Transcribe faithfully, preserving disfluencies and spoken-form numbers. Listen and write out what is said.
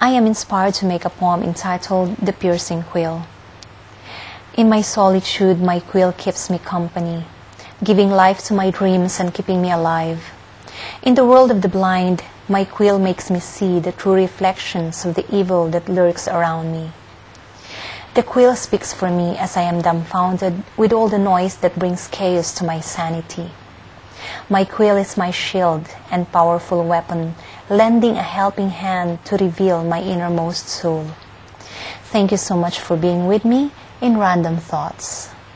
I am inspired to make a poem entitled The Piercing Quill. In my solitude, my quill keeps me company, giving life to my dreams and keeping me alive. In the world of the blind, my quill makes me see the true reflections of the evil that lurks around me. The quill speaks for me as I am dumbfounded with all the noise that brings chaos to my sanity. My quill is my shield and powerful weapon, lending a helping hand to reveal my innermost soul. Thank you so much for being with me in Random Thoughts.